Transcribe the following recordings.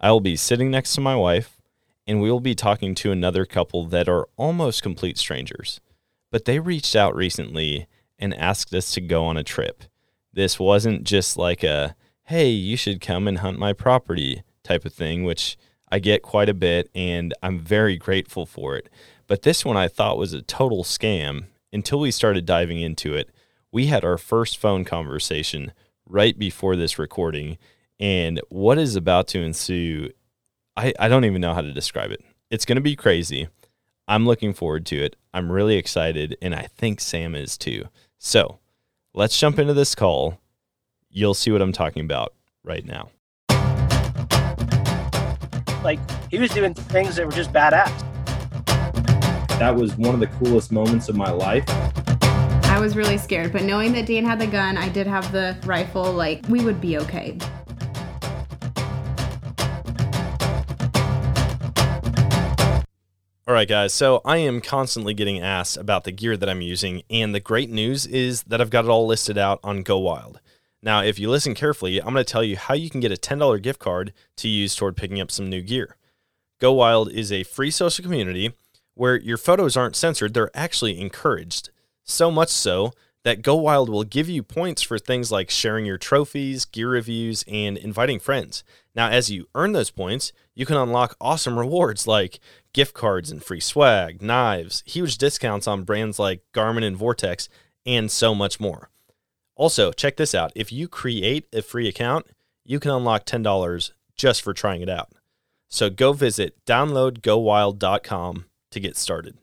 I will be sitting next to my wife, and we will be talking to another couple that are almost complete strangers. But they reached out recently and asked us to go on a trip. This wasn't just like a, hey, you should come and hunt my property type of thing, which I get quite a bit, and I'm very grateful for it. But this one I thought was a total scam until we started diving into it. We had our first phone conversation right before this recording, and what is about to ensue, I don't even know how to describe it. It's going to be crazy. I'm looking forward to it. I'm really excited, and I think Sam is too. So let's jump into this call. You'll see what I'm talking about right now. Like, he was doing things that were just badass. That was one of the coolest moments of my life. I was really scared, but knowing that Dan had the gun, I did have the rifle, like, we would be okay. All right, guys, so I am constantly getting asked about the gear that I'm using, and the great news is that I've got it all listed out on Go Wild. Now, if you listen carefully, I'm going to tell you how you can get a $10 gift card to use toward picking up some new gear. Go Wild is a free social community where your photos aren't censored, they're actually encouraged. So much so that Go Wild will give you points for things like sharing your trophies, gear reviews, and inviting friends. Now, as you earn those points, you can unlock awesome rewards like gift cards and free swag, knives, huge discounts on brands like Garmin and Vortex, and so much more. Also, check this out. If you create a free account, you can unlock $10 just for trying it out. So go visit downloadgowild.com to get started.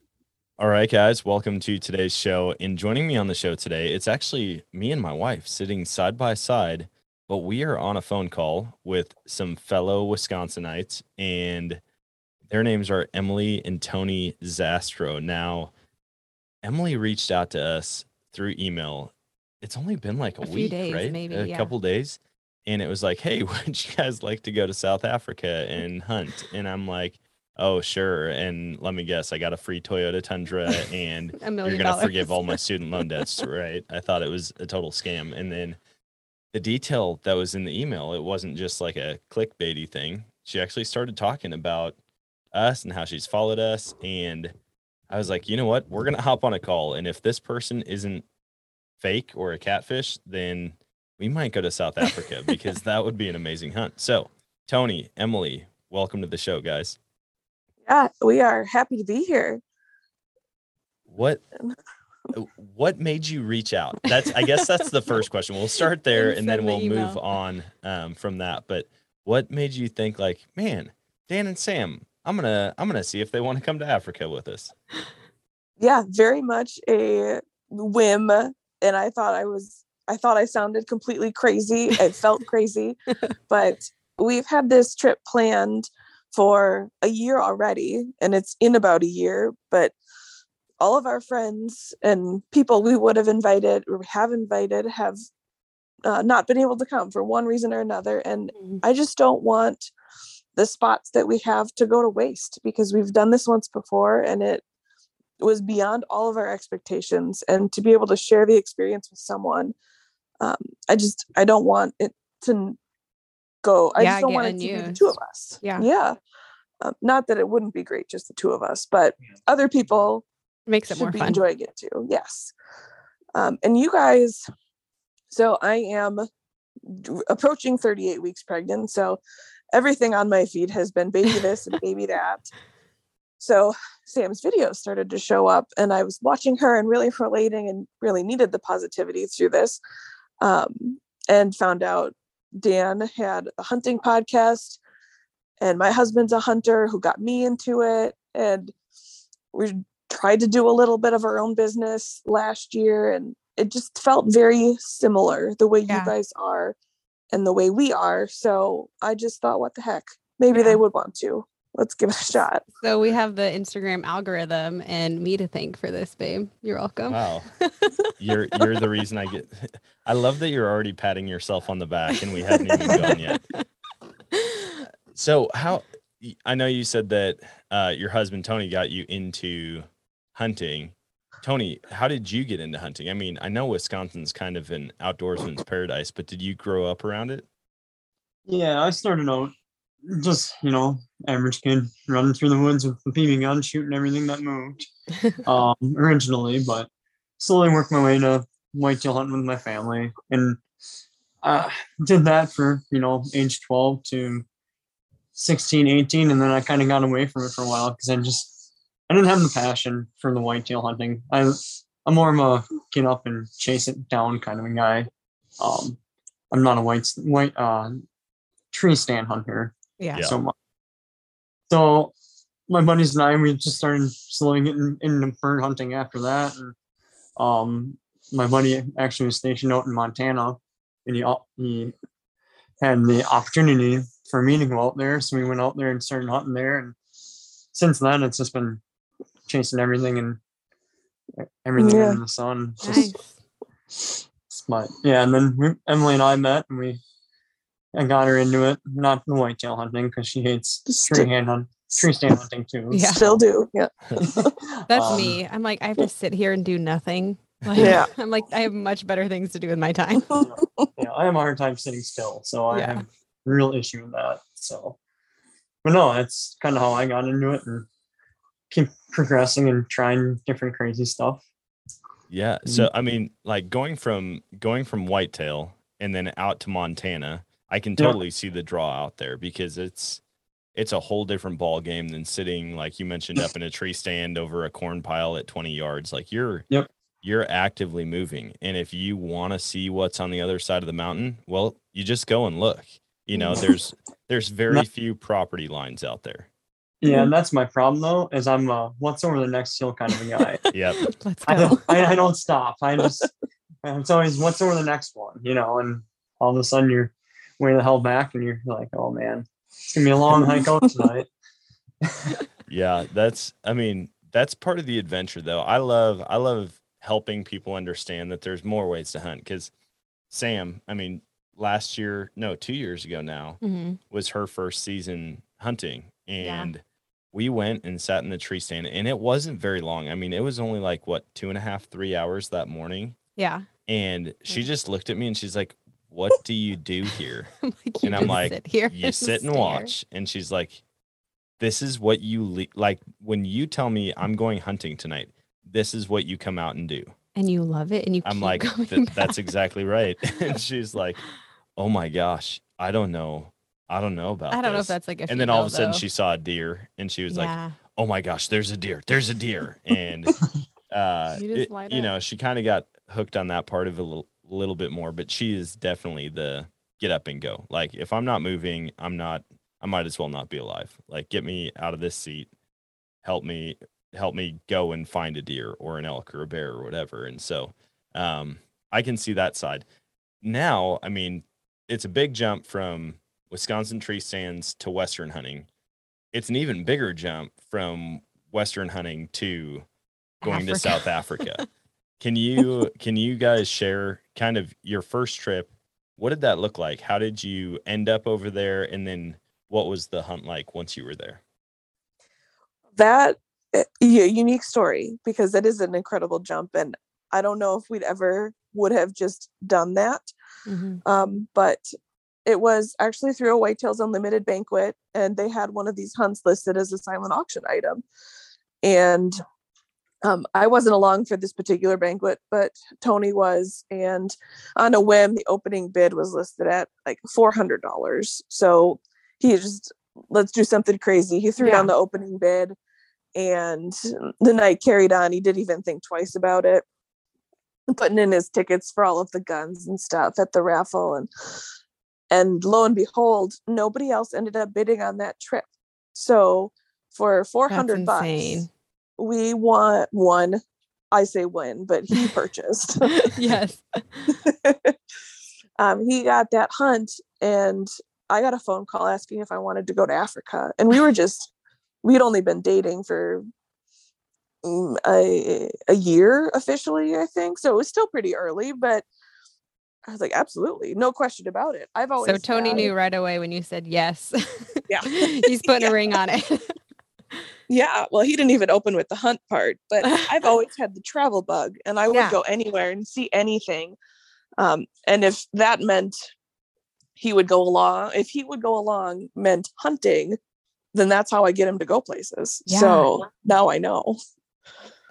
All right, guys, welcome to today's show. And joining me on the show today, it's actually me and my wife sitting side by side, but we are on a phone call with some fellow Wisconsinites, and their names are Emily and Tony Zastrow. Now, Emily reached out to us through email. It's only been like a week, days, right? Maybe, a couple days. And it was like, hey, would you guys like to go to South Africa and hunt? And I'm like, oh, sure. And let me guess, I got a free Toyota Tundra and you're going to forgive all my student loan debts, right? I thought it was a total scam. And then the detail that was in the email, it wasn't just like a clickbaity thing. She actually started talking about us and how she's followed us. And I was like, you know what? We're going to hop on a call. And if this person isn't fake or a catfish, then we might go to South Africa because that would be an amazing hunt. So, Tony, Emily, welcome to the show, guys. Yeah, we are happy to be here. What made you reach out? I guess that's the first question. We'll start there and then we'll move on from that. But what made you think like, man, Dan and Sam, I'm gonna see if they want to come to Africa with us? Yeah, very much a whim, and I thought I sounded completely crazy. It felt crazy, but we've had this trip planned for a year already, and it's in about a year, but all of our friends and people we would have invited or have invited have not been able to come for one reason or another. And I just don't want the spots that we have to go to waste, because we've done this once before and it was beyond all of our expectations. And to be able to share the experience with someone, I don't want it to go. I just don't want it to be the two of us. Yeah. Not that it wouldn't be great, just the two of us, but other people makes it should more be fun. Enjoying it too. Yes. And you guys, so I am approaching 38 weeks pregnant. So everything on my feed has been baby this and baby that. So Sam's videos started to show up, and I was watching her and really relating and really needed the positivity through this, and found out Dan had a hunting podcast, and my husband's a hunter who got me into it. And we tried to do a little bit of our own business last year, and it just felt very similar the way you guys are and the way we are. So I just thought, what the heck? maybe they would want to. Let's give it a shot. So we have the Instagram algorithm and me to thank for this, babe. You're welcome. Wow. You're the reason I get, I love that you're already patting yourself on the back and we haven't even gone yet. So how, I know you said that your husband, Tony, got you into hunting. Tony, how did you get into hunting? I mean, I know Wisconsin's kind of an outdoorsman's paradise, but did you grow up around it? Yeah, I started out just, you know, average kid running through the woods with a peeping gun, shooting everything that moved originally, but slowly worked my way to whitetail hunting with my family. And I did that for, you know, age 12 to 16, 18. And then I kind of got away from it for a while because I didn't have the passion for the whitetail hunting. I'm more of a get up and chase it down kind of a guy. I'm not a white tree stand hunter. Yeah. So much. So my buddies and I, we just started slowly getting into bird hunting after that. And, my buddy actually was stationed out in Montana, and he had the opportunity for me to go out there. So we went out there and started hunting there. And since then, it's just been chasing everything and everything in the sun. Nice. And then Emily and I met, and I got her into it, not the whitetail hunting because she hates tree stand hunting too. Yeah, still do. Yeah, that's me. I'm like, I have to sit here and do nothing. Like, yeah, I'm like, I have much better things to do with my time. Yeah, I have a hard time sitting still, so I have a real issue with that. So, but no, that's kind of how I got into it, and keep progressing and trying different crazy stuff. Yeah. So I mean, like going from whitetail and then out to Montana. I can totally see the draw out there because it's a whole different ball game than sitting, like you mentioned, up in a tree stand over a corn pile at 20 yards. Like you're actively moving. And if you want to see what's on the other side of the mountain, well, you just go and look, you know, there's very few property lines out there. Yeah. And that's my problem though, is I'm what's over the next hill kind of a guy. Yep. Let's go. I don't stop. It's always what's over the next one, you know, and all of a sudden you're way the hell back and you're like, oh man, it's gonna be a long hike out tonight. Yeah, that's part of the adventure though. I love helping people understand that there's more ways to hunt, because Sam, I mean, 2 years ago now, was her first season hunting, and we went and sat in the tree stand, and it wasn't very long. I mean, it was only like 2.5-3 hours that morning. Yeah. And she just looked at me and she's like, what do you do here? And I'm like, you sit and watch. And she's like, this is what you like. When you tell me I'm going hunting tonight, this is what you come out and do. And you love it. And you keep like, that's exactly right. And she's like, oh my gosh, I don't know about this. I don't know if that's like a female, and then all of a sudden she saw a deer and she was like, oh my gosh, there's a deer. And, you know, she kind of got hooked on that part of it a little bit more, but she is definitely the get up and go. Like, if I'm not moving, I might as well not be alive. Like, get me out of this seat, help me go and find a deer or an elk or a bear or whatever. And so I can see that side now. I mean, it's a big jump from Wisconsin tree stands to Western hunting. It's an even bigger jump from Western hunting to going to South Africa. Can you guys share kind of your first trip? What did that look like? How did you end up over there? And then what was the hunt like once you were there? That unique story, because that is an incredible jump. And I don't know if we'd ever would have just done that. Mm-hmm. But it was actually through a Whitetails Unlimited banquet, and they had one of these hunts listed as a silent auction item. And I wasn't along for this particular banquet, but Tony was, and on a whim, the opening bid was listed at like $400. So he just, let's do something crazy. He threw down the opening bid, and the night carried on. He didn't even think twice about it, putting in his tickets for all of the guns and stuff at the raffle. And lo and behold, nobody else ended up bidding on that trip. So for $400, we want one. I say win, but he purchased. Yes. He got that hunt, and I got a phone call asking if I wanted to go to Africa. And we were just, we'd only been dating for a year officially, I think. So it was still pretty early, but I was like, absolutely. No question about it. I've always. So Tony knew right away when you said yes. Yeah. He's putting a ring on it. Yeah. Well, he didn't even open with the hunt part, but I've always had the travel bug, and I would go anywhere and see anything. And if that meant he would go along, if he would go along meant hunting, then that's how I get him to go places. Yeah. So now I know.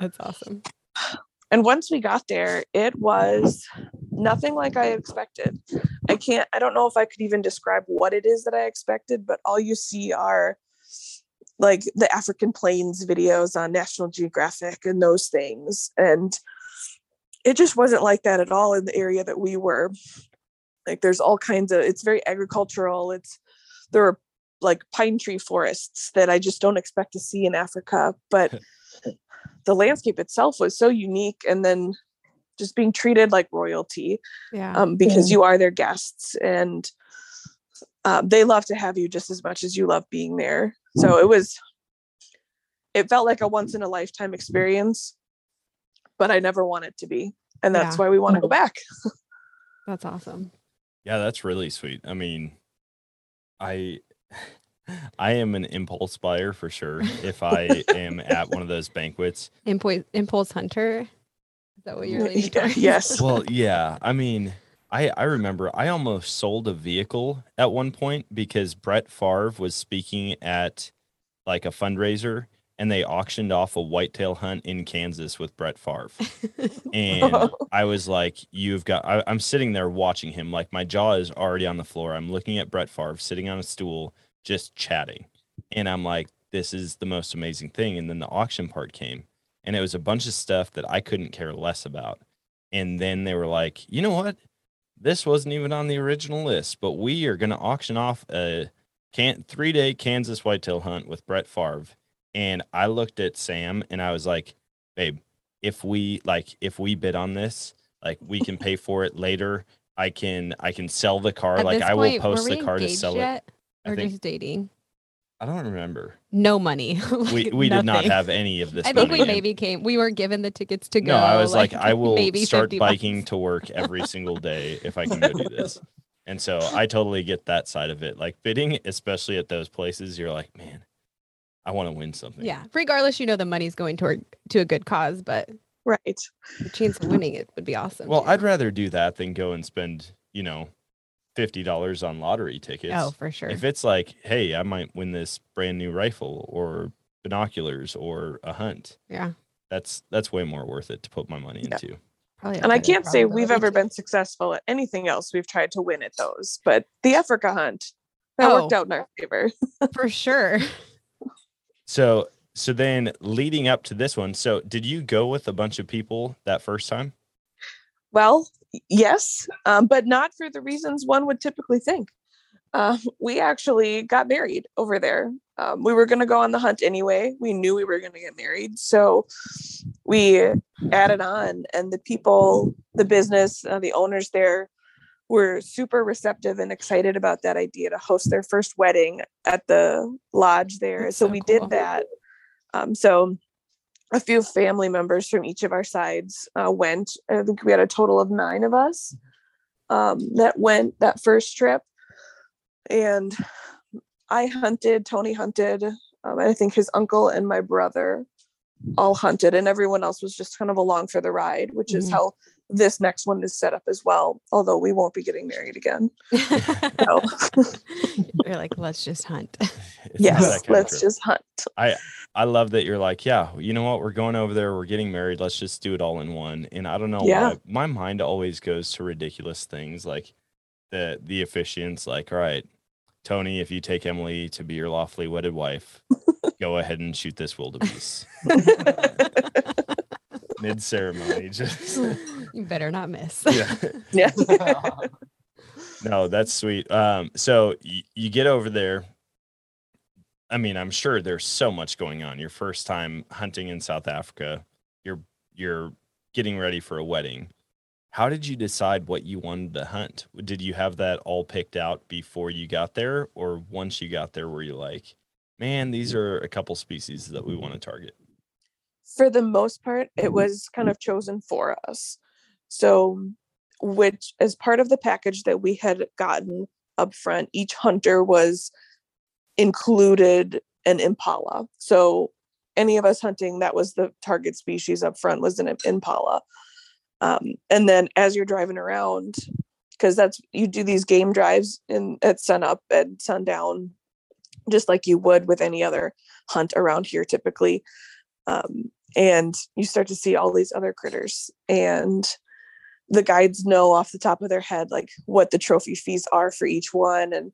That's awesome. And once we got there, it was nothing like I expected. I don't know if I could even describe what it is that I expected, but all you see are like the African plains videos on National Geographic and those things. And it just wasn't like that at all in the area that we were. Like there's all kinds of, it's very agricultural. There are like pine tree forests that I just don't expect to see in Africa, but the landscape itself was so unique. And then just being treated like royalty, because you are their guests, and they love to have you just as much as you love being there. So it felt like a once in a lifetime experience, but I never want it to be. And that's why we want to go back. That's awesome. Yeah, that's really sweet. I mean, I am an impulse buyer for sure. If I am at one of those banquets. Impulse hunter? Is that what you're really doing? Yes. Well, yeah. I mean, I remember I almost sold a vehicle at one point because Brett Favre was speaking at like a fundraiser, and they auctioned off a whitetail hunt in Kansas with Brett Favre. And I was like, I'm sitting there watching him. Like my jaw is already on the floor. I'm looking at Brett Favre sitting on a stool, just chatting. And I'm like, this is the most amazing thing. And then the auction part came, and it was a bunch of stuff that I couldn't care less about. And then they were like, you know what? This wasn't even on the original list, but we are going to auction off a 3-day Kansas whitetail hunt with Brett Favre. And I looked at Sam and I was like, babe, if we bid on this, like we can pay for it later. I can sell the car. At like I will point, post the car to sell yet? It. Or just dating. I don't remember. No money. Like we did not have any of this. I think we maybe came. We were given the tickets to go. No, I was like I will maybe start biking to work every single day if I can go do this. And so I totally get that side of it. Like bidding, especially at those places, you're like, man, I want to win something. Yeah. Regardless, the money's going toward to a good cause, but right, the chance of winning it would be awesome. Well, I'd rather do that than go and spend, $50 on lottery tickets. Oh, for sure. If it's like, hey, I might win this brand new rifle or binoculars or a hunt. Yeah. That's way more worth it to put my money into. And I can't say we've ever been successful at anything else we've tried to win at those, but the Africa hunt that worked out in our favor. For sure. So then leading up to this one, so did you go with a bunch of people that first time? Well, yes, but not for the reasons one would typically think. We actually got married over there. We were going to go on the hunt anyway. We knew we were going to get married. So we added on, and the people, the business, the owners there were super receptive and excited about that idea to host their first wedding at the lodge there. That's so we cool. did that. So a few family members from each of our sides went. I think we had a total of 9 of us that went that first trip. And I hunted, Tony hunted, and I think his uncle and my brother all hunted, and everyone else was just kind of along for the ride, which is how this next one is set up as well. Although we won't be getting married again. So. You're like, let's just hunt. Yes, let's just hunt. I love that you're like, yeah, you know what? We're going over there. We're getting married. Let's just do it all in one. And I don't know why my mind always goes to ridiculous things like the officiants. Like, all right, Tony, if you take Emily to be your lawfully wedded wife, go ahead and shoot this wildebeest. Mid ceremony, just you better not miss. Yeah. No, that's sweet. So you get over there. I mean, I'm sure there's so much going on. Your first time hunting in South Africa, you're getting ready for a wedding. How did you decide what you wanted to hunt? Did you have that all picked out before you got there, or once you got there, were you like, man, these are a couple species that we want to target? For the most part, it was kind of chosen for us. So, which as part of the package that we had gotten up front, each hunter was included an impala. So any of us hunting, that was the target species up front, was an impala. And then as you're driving around, because that's, you do these game drives in at sunup and sundown, just like you would with any other hunt around here typically. And you start to see all these other critters, and the guides know off the top of their head, like what the trophy fees are for each one. And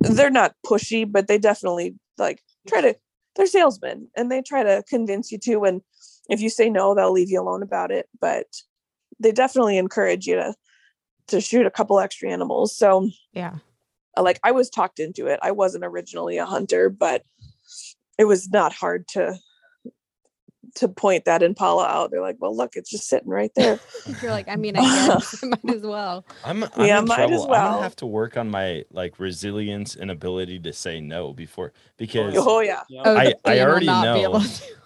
they're not pushy, but they definitely like try to, they're salesmen and they try to convince you to, and if you say no, they'll leave you alone about it, but they definitely encourage you to shoot a couple extra animals. So yeah, like I was talked into it. I wasn't originally a hunter, but it was not hard to point that impala out. They're like, well, look, it's just sitting right there. You're like, I mean, I guess I might as well. I'm in trouble. I don't have to work on my like resilience and ability to say no before, because I already know.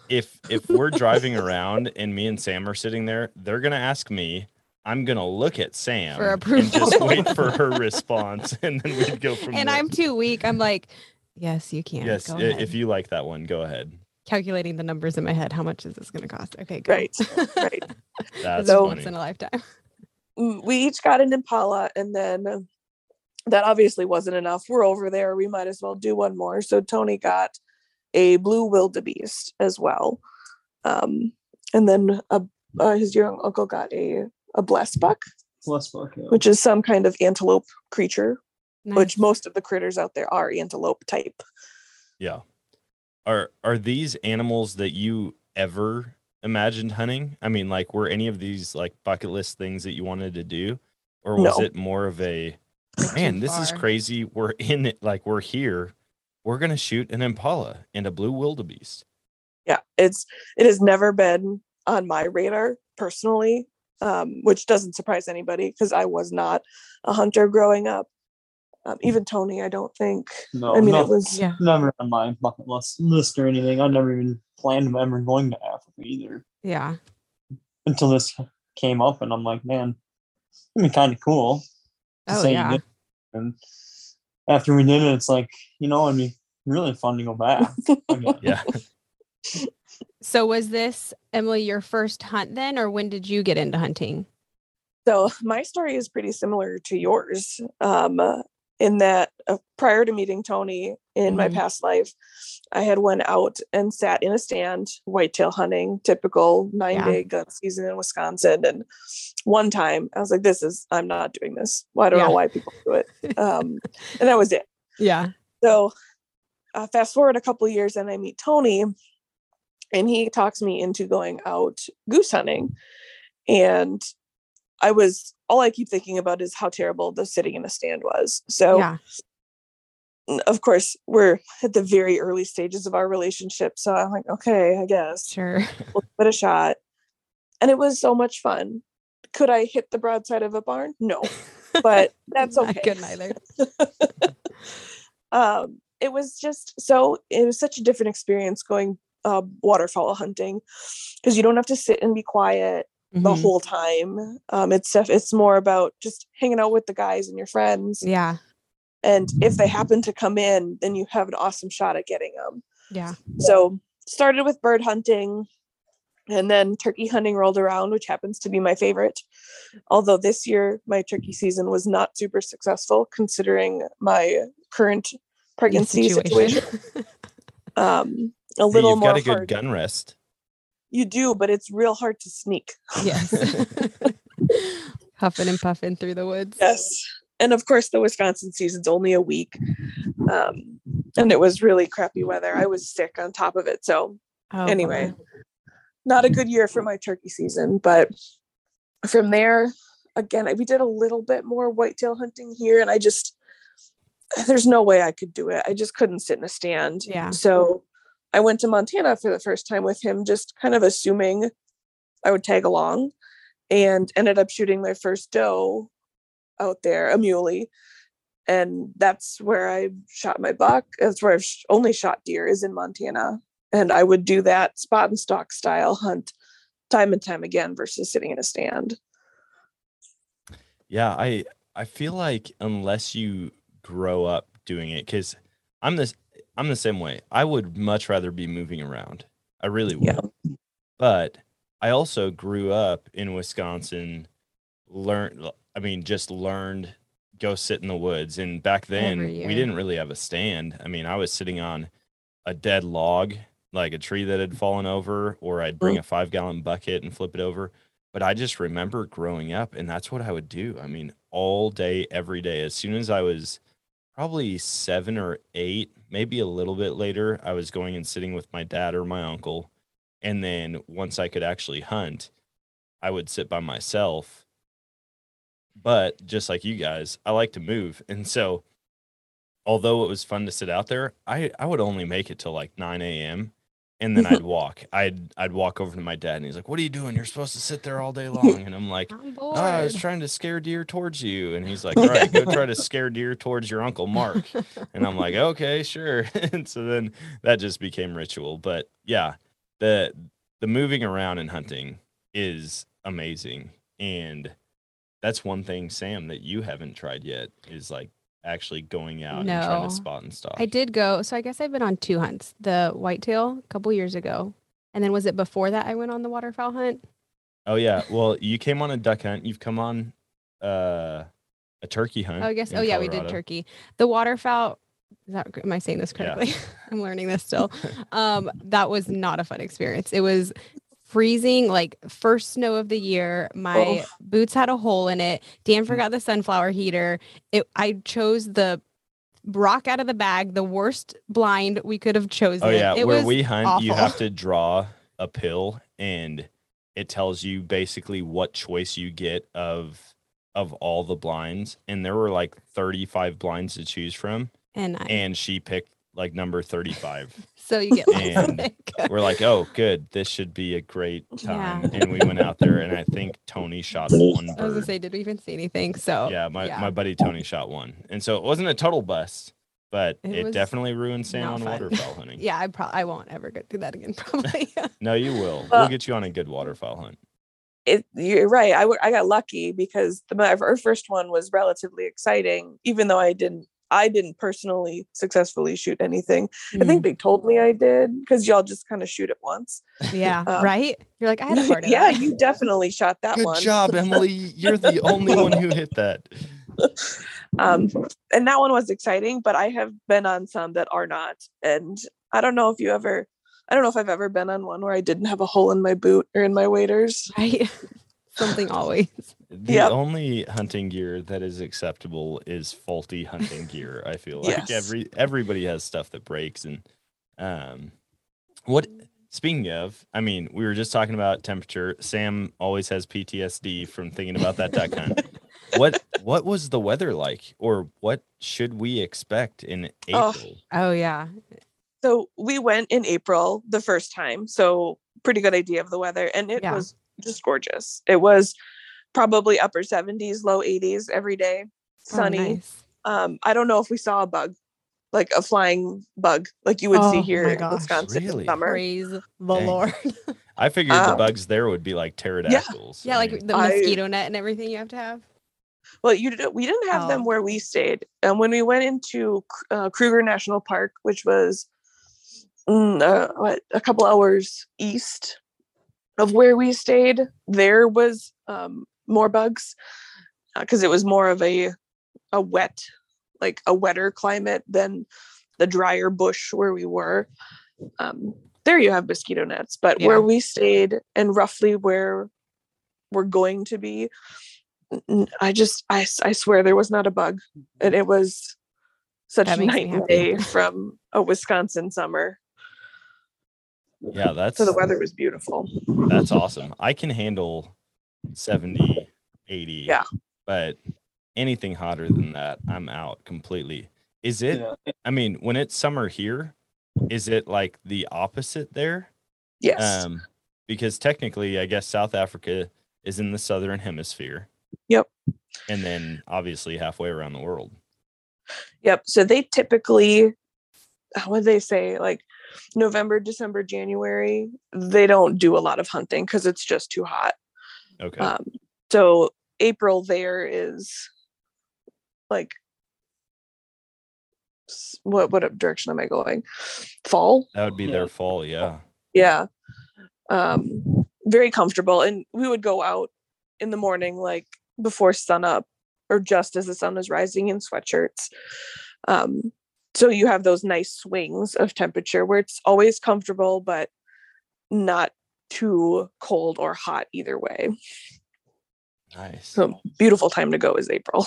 If we're driving around and me and Sam are sitting there, they're going to ask me, I'm going to look at Sam for approval and just wait for her response. And then we'd go from there. I'm too weak. I'm like, yes, you can. Yes. If you like that one, go ahead. Calculating the numbers in my head. How much is this going to cost? Okay, go. Right. That's once in a lifetime. We each got an impala, and then that obviously wasn't enough. We're over there. We might as well do one more. So Tony got a blue wildebeest as well. And then his young uncle got a blesbuck. Blesbuck, yeah. Which is some kind of antelope creature. Nice. Which most of the critters out there are antelope type. Yeah. Are these animals that you ever imagined hunting? I mean, like, were any of these like bucket list things that you wanted to do? Or was it more of a, man, this is crazy. We're in it. Like, we're here. We're going to shoot an impala and a blue wildebeest. Yeah, it has never been on my radar personally, which doesn't surprise anybody because I was not a hunter growing up. Even Tony, I don't think. No, I mean, it was never on my bucket list or anything. I never even planned on ever going to Africa either. Yeah. Until this came up, and I'm like, man, it'd be kind of cool. And after we did it, it's like, you know, it'd be really fun to go back. Yeah. So was this, Emily, your first hunt then, or when did you get into hunting? So my story is pretty similar to yours, in that prior to meeting Tony in my past life, I had went out and sat in a stand, whitetail hunting, typical 9-day gun season in Wisconsin. And one time I was like, I'm not doing this. Well, I don't know why people do it. And that was it. Yeah. So fast forward a couple of years and I meet Tony, and he talks me into going out goose hunting. And all I keep thinking about is how terrible the sitting in a stand was. So of course we're at the very early stages of our relationship. So I'm like, okay, I guess. Sure. We'll give it a shot. And it was so much fun. Could I hit the broadside of a barn? No, but that's okay. I couldn't either. It was such a different experience going waterfowl hunting, because you don't have to sit and be quiet the whole time. It's more about just hanging out with the guys and your friends. Yeah. And if they happen to come in, then you have an awesome shot at getting them. Yeah. So started with bird hunting, and then turkey hunting rolled around, which happens to be my favorite. Although this year my turkey season was not super successful considering my current pregnancy situation. A little more. You've got a good gun rest. You do, but it's real hard to sneak. Yes. Huffing and puffing through the woods. Yes. And of course, the Wisconsin season's only a week. And it was really crappy weather. I was sick on top of it. So anyway, not a good year for my turkey season. But from there, again, we did a little bit more whitetail hunting here. And there's no way I could do it. I just couldn't sit in a stand. Yeah. So I went to Montana for the first time with him, just kind of assuming I would tag along. and ended up shooting my first doe out there, a muley. And that's where I shot my buck. That's where I've only shot deer, is in Montana. And I would do that spot and stalk style hunt time and time again versus sitting in a stand. Yeah, I feel like unless you grow up doing it, because I'm the same way. I would much rather be moving around. I really would. Yeah. But I also grew up in Wisconsin, learned, go sit in the woods. And back then we didn't really have a stand. I mean, I was sitting on a dead log, like a tree that had fallen over, or I'd bring a 5-gallon bucket and flip it over. But I just remember growing up, and that's what I would do. I mean, all day, every day. As soon as I was probably 7 or 8, maybe a little bit later, I was going and sitting with my dad or my uncle. And then once I could actually hunt, I would sit by myself. But just like you guys, I like to move. And so although it was fun to sit out there, I would only make it till like 9 a.m. And then I'd walk. I'd walk over to my dad, and he's like, "What are you doing? You're supposed to sit there all day long." And I'm like, "Oh, I was trying to scare deer towards you." And he's like, "All right, go try to scare deer towards your Uncle Mark." And I'm like, "Okay, sure." And so then that just became ritual. But yeah, the moving around and hunting is amazing. And that's one thing, Sam, that you haven't tried yet, is like actually going out and trying to spot and stalk. I did go. So I guess I've been on 2 hunts, the whitetail a couple years ago. And then was it before that I went on the waterfowl hunt? Oh yeah. Well, you came on a duck hunt. You've come on a turkey hunt. Oh, I guess. Oh yeah, Colorado. We did turkey. The waterfowl, am I saying this correctly? Yeah. I'm learning this still. That was not a fun experience. It was freezing, like first snow of the year. My boots had a hole in it. Dan forgot the sunflower heater. I chose the rock out of the bag, the worst blind we could have chosen. Oh yeah, it where we hunt, awful. You have to draw a pill, and it tells you basically what choice you get of all the blinds. And there were like 35 blinds to choose from, and she picked like number 35. So you get we're like, oh, good. This should be a great time. Yeah. And we went out there, and I think Tony shot one bird. I was going to say, did we even see anything? So yeah, my buddy Tony shot one. And so it wasn't a total bust, but it definitely ruined Sam on waterfowl hunting. Yeah, I won't ever go do that again, probably. No, you will. We'll get you on a good waterfowl hunt. You're right. I got lucky because our first one was relatively exciting, even though I didn't personally successfully shoot anything. I think they told me I did, because y'all just kind of shoot at once. Yeah, right? You're like, I had a part of it. Yeah, you definitely shot that one. Good job, Emily. You're the only one who hit that. And that one was exciting, but I have been on some that are not. And I don't know if I've ever been on one where I didn't have a hole in my boot or in my waders. Right. Something always. The only hunting gear that is acceptable is faulty hunting gear. I feel like everybody has stuff that breaks. And speaking of, I mean, we were just talking about temperature. Sam always has PTSD from thinking about that duck hunt. What was the weather like, or what should we expect in April? Oh yeah. So we went in April the first time. So pretty good idea of the weather, and it was just gorgeous. It was probably upper 70s, low 80s every day, sunny. Oh, nice. I don't know if we saw a bug, like a flying bug, like you would see here in Wisconsin in summer. Praise the Lord. I figured the bugs there would be like pterodactyls. Yeah, like the mosquito net and everything you have to have. Well, we didn't have them where we stayed. And when we went into Kruger National Park, which was a couple hours east of where we stayed, there was more bugs because it was more of a wetter climate than the drier bush where we were. There you have mosquito nets, but where we stayed and roughly where we're going to be, I swear there was not a bug, and it was such night and day from a Wisconsin summer. Yeah, so the weather was beautiful. That's awesome. I can handle 70, 80. Yeah. But anything hotter than that, I'm out completely. Is it? Yeah. I mean, when it's summer here, is it like the opposite there? Yes. Because technically, I guess South Africa is in the Southern Hemisphere. Yep. And then obviously halfway around the world. Yep. So they typically, what do they say? Like November, December, January, they don't do a lot of hunting because it's just too hot. Okay. So April there is like, what direction am I going? Fall? That would be their fall. Yeah. Yeah. Very comfortable. And we would go out in the morning, like before sun up or just as the sun is rising, in sweatshirts. So you have those nice swings of temperature where it's always comfortable, but not too cold or hot either way. Nice. So beautiful time to go is April.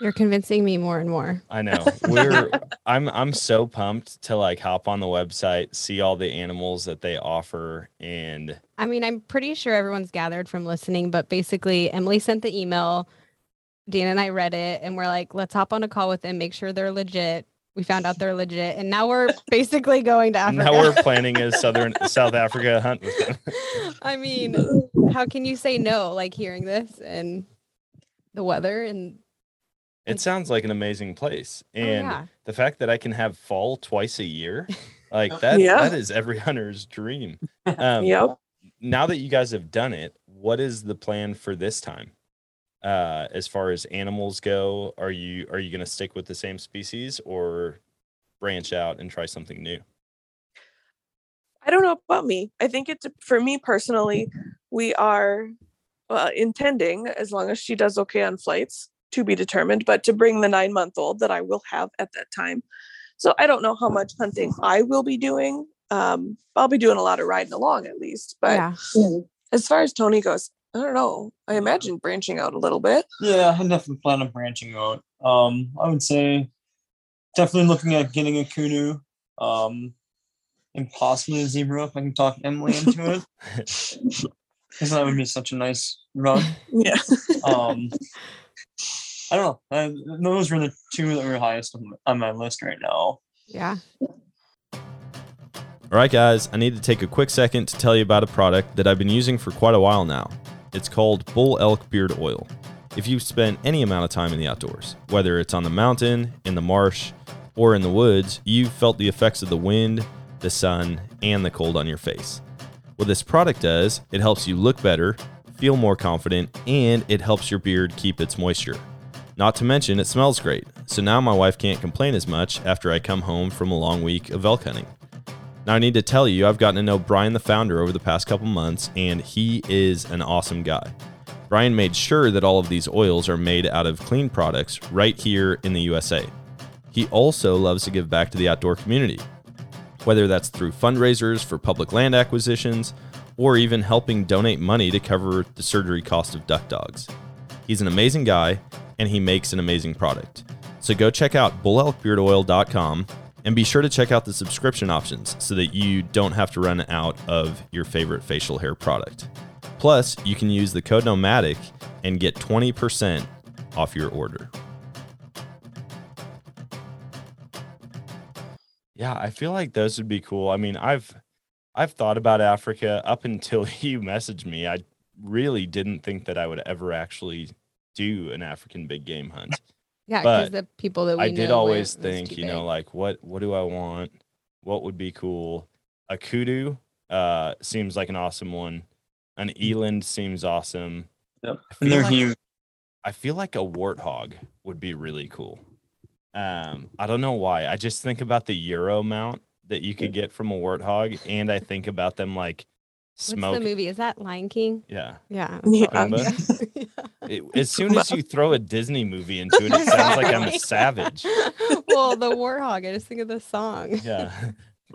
You're convincing me more and more. I know. I'm so pumped to like hop on the website, see all the animals that they offer. And I mean, I'm pretty sure everyone's gathered from listening, but basically Emily sent the email, Dan and I read it, and we're like, let's hop on a call with them, make sure they're legit. We found out they're legit, and now we're basically going to Africa. Now we're planning a South Africa hunt with them. I mean, how can you say no, like hearing this and the weather and it sounds like an amazing place. And the fact that I can have fall twice a year, like that, that is every hunter's dream. Now that you guys have done it, what is the plan for this time? As far as animals go, are you going to stick with the same species or branch out and try something new? I don't know about me. I think it's, for me personally, we are intending, as long as she does okay on flights, to be determined, but to bring the 9-month-old that I will have at that time. So I don't know how much hunting I will be doing. I'll be doing a lot of riding along at least, but as far as Tony goes, I don't know. I imagine branching out a little bit. Yeah, I definitely plan on branching out. I would say definitely looking at getting a kudu, and possibly a zebra if I can talk Emily into it. Because that would be such a nice run. Yeah. I don't know. Those were the two that were highest on my list right now. Yeah. All right, guys, I need to take a quick second to tell you about a product that I've been using for quite a while now. It's called Bull Elk Beard Oil. If you've spent any amount of time in the outdoors, whether it's on the mountain, in the marsh, or in the woods, you've felt the effects of the wind, the sun, and the cold on your face. What this product does, it helps you look better, feel more confident, and it helps your beard keep its moisture. Not to mention, it smells great, so now my wife can't complain as much after I come home from a long week of elk hunting. Now I need to tell you, I've gotten to know Brian, the founder, over the past couple months, and he is an awesome guy. Brian made sure that all of these oils are made out of clean products right here in the USA. He also loves to give back to the outdoor community, whether that's through fundraisers for public land acquisitions, or even helping donate money to cover the surgery cost of duck dogs. He's an amazing guy, and he makes an amazing product. So go check out bullelkbeardoil.com and be sure to check out the subscription options so that you don't have to run out of your favorite facial hair product. Plus, you can use the code Nomadic and get 20% off your order. Yeah, I feel like those would be cool. I mean, I've thought about Africa up until you messaged me. I really didn't think that I would ever actually do an African big game hunt. Yeah, because the people that I did always think, you know, like what do I want? What would be cool? A kudu seems like an awesome one. An eland seems awesome. Yep. And they're huge. I feel like a warthog would be really cool. I don't know why. I just think about the Euro mount that you could get from a warthog, and I think about them like smoke. What's the movie? Is that Lion King? Yeah. As soon as you throw a Disney movie into it, it sounds like I'm a savage. Well, the warthog, I just think of the song. Yeah.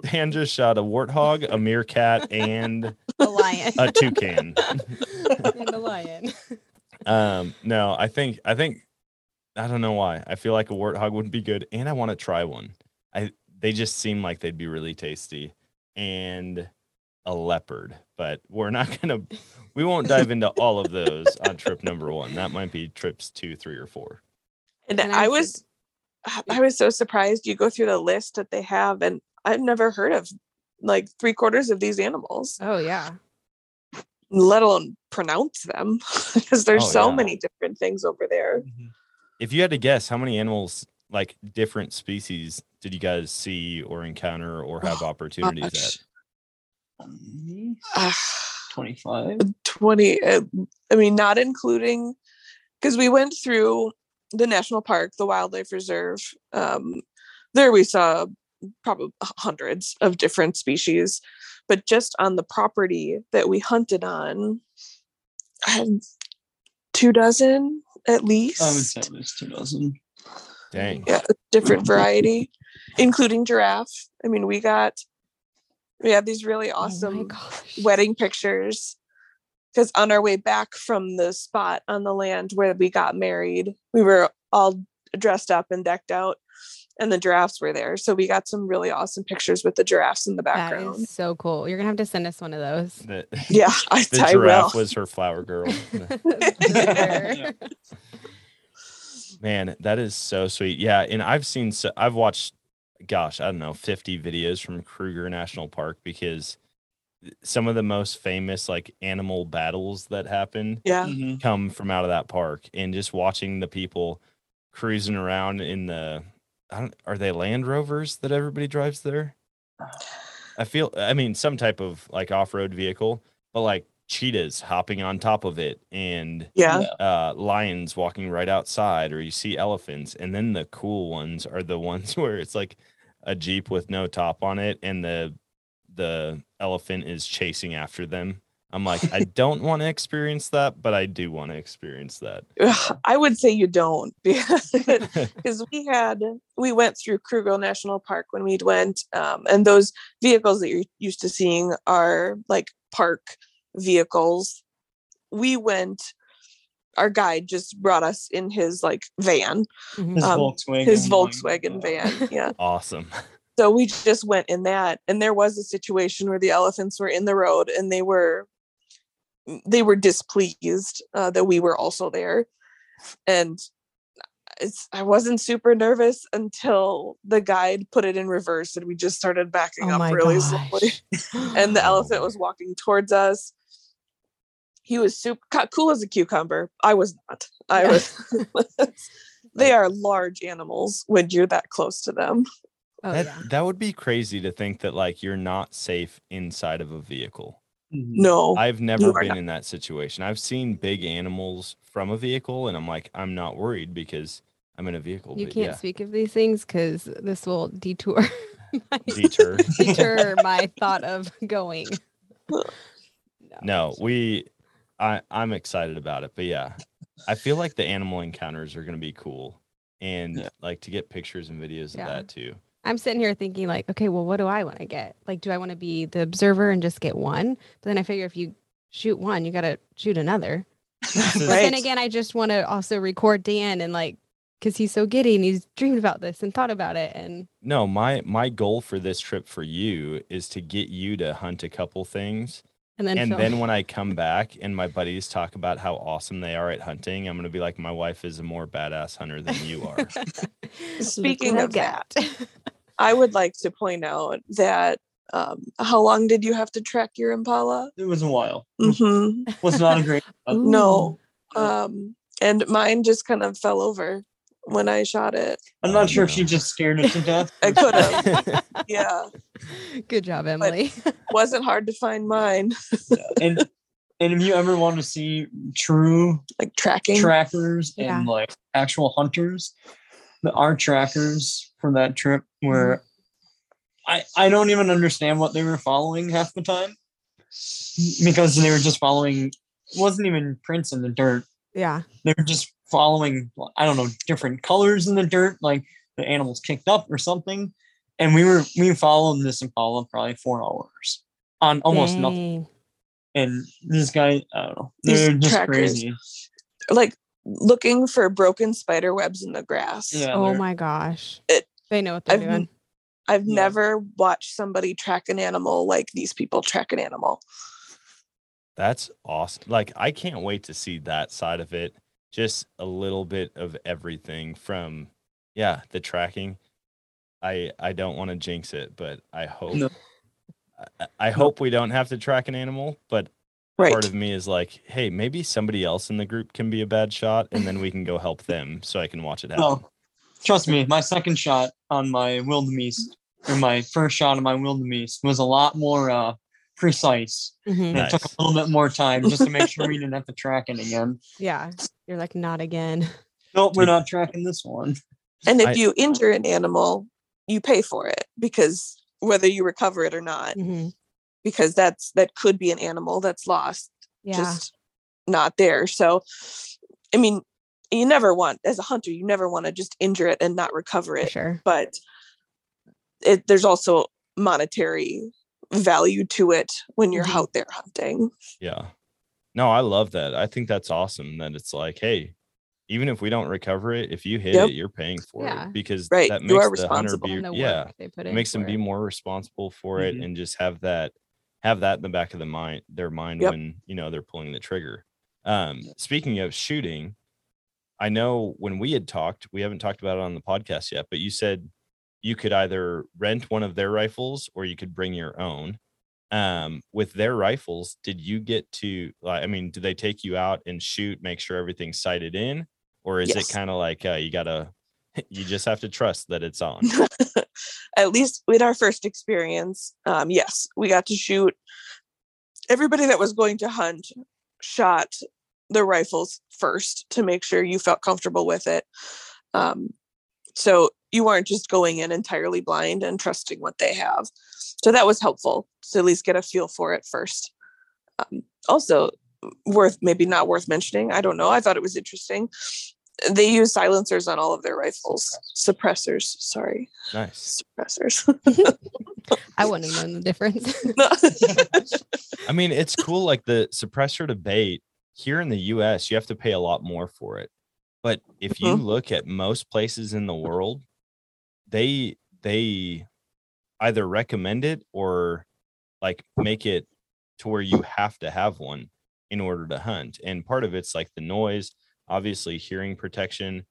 Dan just shot a warthog, a meerkat, and a lion. A toucan. And a lion. No, I think I don't know why. I feel like a warthog would be good, and I want to try one. They just seem like they'd be really tasty. And a leopard, but we won't dive into all of those on trip number 1. That might be trips 2, 3, or 4. And I was so surprised. You go through the list that they have, and I've never heard of like 3/4 of these animals. Oh yeah. let alone pronounce them, because there's many different things over there. Mm-hmm. If you had to guess, how many animals, like different species, did you guys see or encounter or have opportunities at? 25? 20. I mean, not including, because we went through the national park, the wildlife reserve. There we saw probably hundreds of different species, but just on the property that we hunted on, I had 2 dozen. At least I would say at least 2 dozen. Dang. Yeah, different variety, including giraffe. I mean, we had these really awesome wedding pictures, because on our way back from the spot on the land where we got married, we were all dressed up and decked out, and the giraffes were there. So we got some really awesome pictures with the giraffes in the background. That is so cool. You're going to have to send us one of those. The giraffe was her flower girl. Man, that is so sweet. Yeah. And I've watched, gosh, I don't know, 50 videos from Kruger National Park, because some of the most famous like animal battles that happen come from out of that park. And just watching the people cruising around in the, are they Land Rovers that everybody drives there? I mean, some type of like off-road vehicle, but like cheetahs hopping on top of it, and lions walking right outside, or you see elephants. And then the cool ones are the ones where it's like a Jeep with no top on it, and the elephant is chasing after them. I'm like, I don't want to experience that, but I do want to experience that. I would say you don't, because we went through Kruger National Park when we went, and those vehicles that you're used to seeing are like park vehicles. We went, our guide just brought us in his like van, his Volkswagen van. Yeah. Awesome. So we just went in that, and there was a situation where the elephants were in the road, and they were displeased that we were also there. And I wasn't super nervous until the guide put it in reverse, and we just started backing up really slowly. And the elephant was walking towards us. He was super cool as a cucumber. I was not. They are large animals when you're that close to them. That would be crazy to think that like you're not safe inside of a vehicle. No, I've never been in that situation. I've seen big animals from a vehicle, and I'm like, I'm not worried because I'm in a vehicle. You can't speak of these things, because this will deter my thought of going. I'm excited about it, but yeah, I feel like the animal encounters are going to be cool, and like to get pictures and videos of that too. I'm sitting here thinking like, okay, well, what do I want to get? Like, do I want to be the observer and just get one? But then I figure if you shoot one, you got to shoot another. But then again, I just want to also record Dan, and like, cause he's so giddy and he's dreamed about this and thought about it. And no, my goal for this trip for you is to get you to hunt a couple things. And then when I come back and my buddies talk about how awesome they are at hunting, I'm going to be like, my wife is a more badass hunter than you are. Speaking of that, I would like to point out that how long did you have to track your impala? It was a while. Mm-hmm. Was not a great. No. And mine just kind of fell over when I shot it. I'm not sure if she just scared it to death. I could have. Yeah. Good job, Emily. But wasn't hard to find mine. And if you ever want to see true like trackers and like actual hunters, our trackers for that trip were I don't even understand what they were following half the time, because they were just following, wasn't even prints in the dirt. Yeah. They were just following, I don't know, different colors in the dirt, like the animals kicked up or something. And we followed this impala probably 4 hours on almost nothing. And this guy, I don't know, they're just trackers, crazy. Like looking for broken spider webs in the grass. Yeah, oh my gosh. They know what they're doing. I've never watched somebody track an animal like these people track an animal. That's awesome. Like, I can't wait to see that side of it. Just a little bit of everything from, the tracking. I don't want to jinx it, but I hope we don't have to track an animal, but Right. Part of me is like, hey, maybe somebody else in the group can be a bad shot, and then we can go help them so I can watch it happen. Oh, trust me, my second shot on my wildebeest, or my first shot on my wildebeest, was a lot more precise. Mm-hmm. Nice. It took a little bit more time just to make sure we didn't have to track it again. Yeah, you're like, not again. Nope, we're not tracking this one. And if you injure an animal, you pay for it, because whether you recover it or not. Mm-hmm. Because that could be an animal that's lost, just not there. So, I mean, you never want, as a hunter, you never want to just injure it and not recover it. Sure. But there's also monetary value to it when you're mm-hmm. out there hunting. Yeah. No, I love that. I think that's awesome that it's like, hey, even if we don't recover it, if you hit it, you're paying for it, because that makes the hunter be, makes them be more responsible for mm-hmm. it, and just have that in the back of their mind when, you know, they're pulling the trigger. Speaking of shooting, I know when we had talked, we haven't talked about it on the podcast yet, but you said you could either rent one of their rifles or you could bring your own. With their rifles, did you get to, do they take you out and shoot, make sure everything's sighted in, or is it kind of like, you just have to trust that it's on? At least with our first experience, yes, we got to shoot. Everybody that was going to hunt shot their rifles first to make sure you felt comfortable with it. So you aren't just going in entirely blind and trusting what they have. So that was helpful to at least get a feel for it first. Also maybe not worth mentioning, I don't know, I thought it was interesting, they use silencers on all of their rifles. Suppressors, sorry. Nice. Suppressors. I wouldn't have known the difference. I mean, it's cool. Like the suppressor to bait here in the US, you have to pay a lot more for it. But if you look at most places in the world, they either recommend it or like make it to where you have to have one in order to hunt. And part of it's like the noise. Obviously, hearing protection,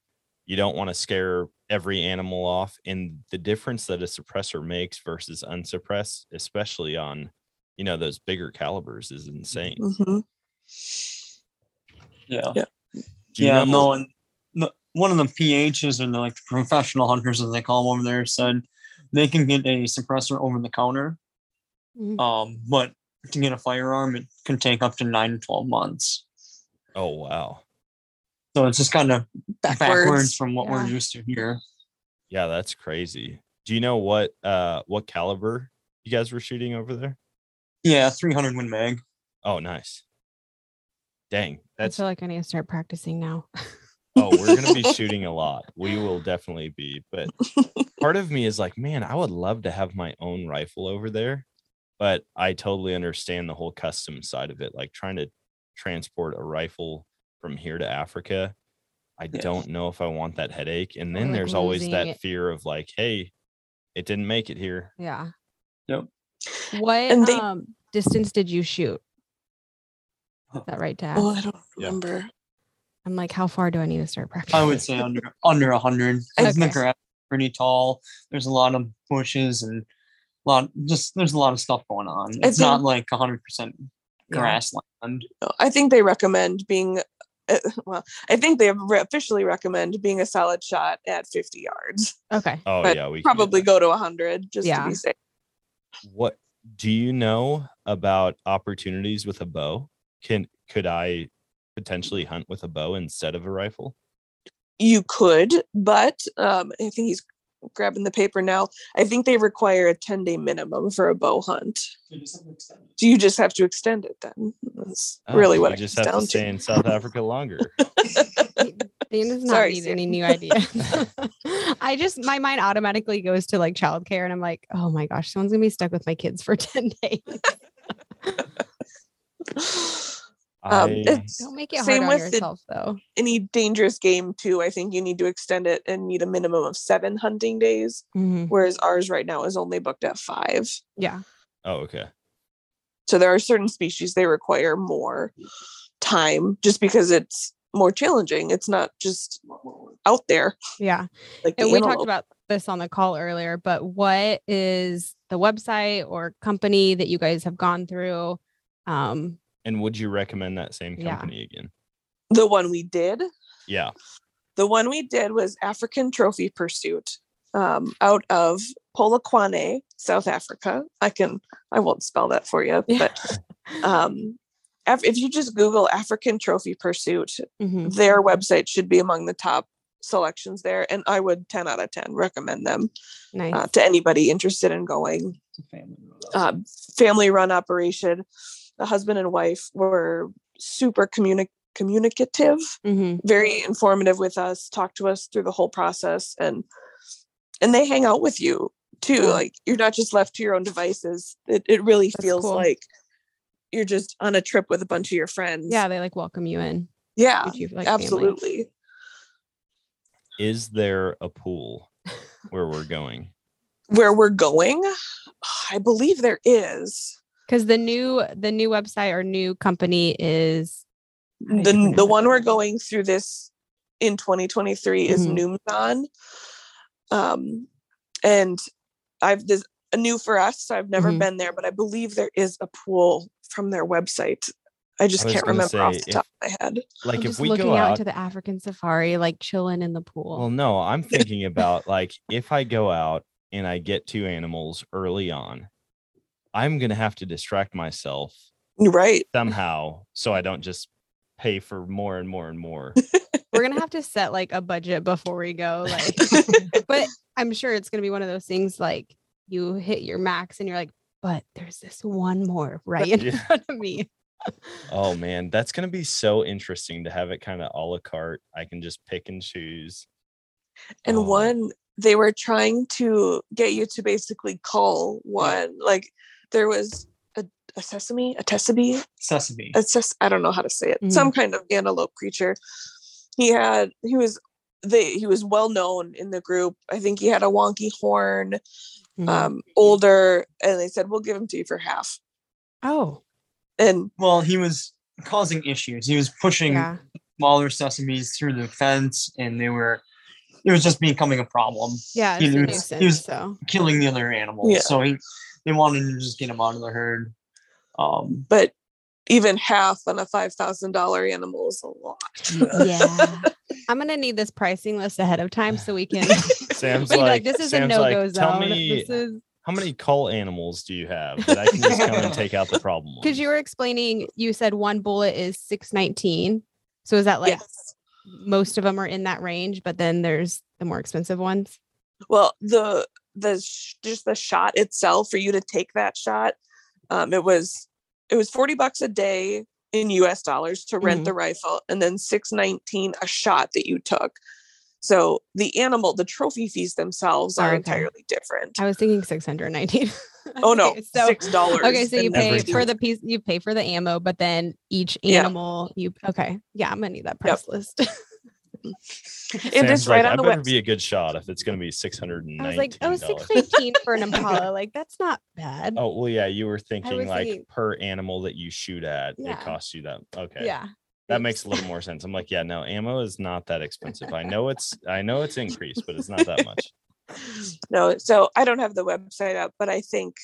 you don't want to scare every animal off. And the difference that a suppressor makes versus unsuppressed, especially on, you know, those bigger calibers, is insane. Mm-hmm. Yeah. Yeah. No, one of the PHs, or like the professional hunters, as they call them over there, said they can get a suppressor over the counter. Mm-hmm. But to get a firearm, it can take up to 9 to 12 months. Oh, wow. So it's just kind of backwards from what we're used to here. Yeah, that's crazy. Do you know what caliber you guys were shooting over there? Yeah, 300 Win Mag. Oh, nice. Dang. I feel like I need to start practicing now. Oh, we're going to be shooting a lot. We will definitely be. But part of me is like, man, I would love to have my own rifle over there. But I totally understand the whole custom side of it. Like trying to transport a rifle from here to Africa, I don't know if I want that headache. And then there's always that fear of like, hey, it didn't make it here. Yeah. Nope. What distance did you shoot? Is that right, Dad? Oh, I don't remember. Yeah. I'm like, how far do I need to start practicing? I would say under 100. Okay. The grass is pretty tall. There's a lot of bushes and there's a lot of stuff going on. It's not like 100% grassland. I think they recommend being officially recommend being a solid shot at 50 yards. Okay. Oh, but we probably go to 100 just to be safe. What do you know about opportunities with a bow? Could I potentially hunt with a bow instead of a rifle? You could, but I think he's grabbing the paper now. I think they require a 10-day minimum for a bow hunt. Do you just have to extend it then? That's really what I just have to stay in South Africa longer. Dan does not need any new ideas. My mind automatically goes to like childcare, and I'm like, oh my gosh, someone's gonna be stuck with my kids for 10 days. Don't make it hard on yourself, though. Any dangerous game too, I think you need to extend it and need a minimum of 7 hunting days, whereas ours right now is only booked at 5. Yeah. Oh, okay. So there are certain species they require more time just because it's more challenging. It's not just out there. Yeah. Like and we talked about this on the call earlier, but what is the website or company that you guys have gone through And would you recommend that same company again? The one we did? Yeah. The one we did was African Trophy Pursuit out of Polokwane, South Africa. I won't spell that for you, but if you just Google African Trophy Pursuit, their website should be among the top selections there. And I would 10 out of 10 recommend them to anybody interested in going. It's a family run operation. The husband and wife were super communicative, very informative with us, talked to us through the whole process, and they hang out with you too. Cool. Like, you're not just left to your own devices. It really feels like you're just on a trip with a bunch of your friends. Yeah. They like welcome you in. Yeah, you, like, absolutely. Family. Is there a pool where we're going? Where we're going? I believe there is. Because the new website or new company is the one we're going through this in 2023 is Numidon. And there's a new for us, so I've never been there, but I believe there is a pool from their website. I can't remember off the top of my head. Like, I'm if we go out to the African safari, like chilling in the pool. Well, no, I'm thinking about like, if I go out and I get two animals early on, I'm going to have to distract myself somehow, so I don't just pay for more and more and more. We're going to have to set like a budget before we go. Like, but I'm sure it's going to be one of those things like you hit your max and you're like, but there's this one more right in front of me. Oh man, that's going to be so interesting to have it kind of a la carte. I can just pick and choose. And they were trying to get you to basically call one. Like, there was a sesame. I don't know how to say it. Some kind of antelope creature. He was well known in the group. I think he had a wonky horn, older, and they said, we'll give him to you for half. Oh. And well, he was causing issues. He was pushing smaller sesames through the fence, and it was just becoming a problem. Yeah, he was killing the other animals. Yeah. So they wanted to just get him out of the herd. But even half on a $5,000 animal is a lot. Yeah. I'm going to need this pricing list ahead of time so we can. Sam's like, this is a no-go zone. Tell me, how many cull animals do you have that I can just come and take out the problem? Because you were explaining, you said one bullet is 619. So is that like... Yes. Most of them are in that range, but then there's the more expensive ones. Well, just the shot itself, for you to take that shot, it was $40 a day in US dollars to rent the rifle, and then $619 a shot that you took. So the trophy fees themselves are entirely different. I was thinking $619. Oh no, so, $6. Okay, so you pay for the piece, you pay for the ammo, but then each animal I'm gonna need that price list. It is right on the website. Be a good shot if it's gonna be $619. I was like, $619 for an Impala, like that's not bad. Oh well, yeah, you were thinking like per animal that you shoot at, it costs you that. Okay, yeah. That makes a little more sense. I'm like, yeah, no, ammo is not that expensive. I know it's increased, but it's not that much. No, so I don't have the website up, but I think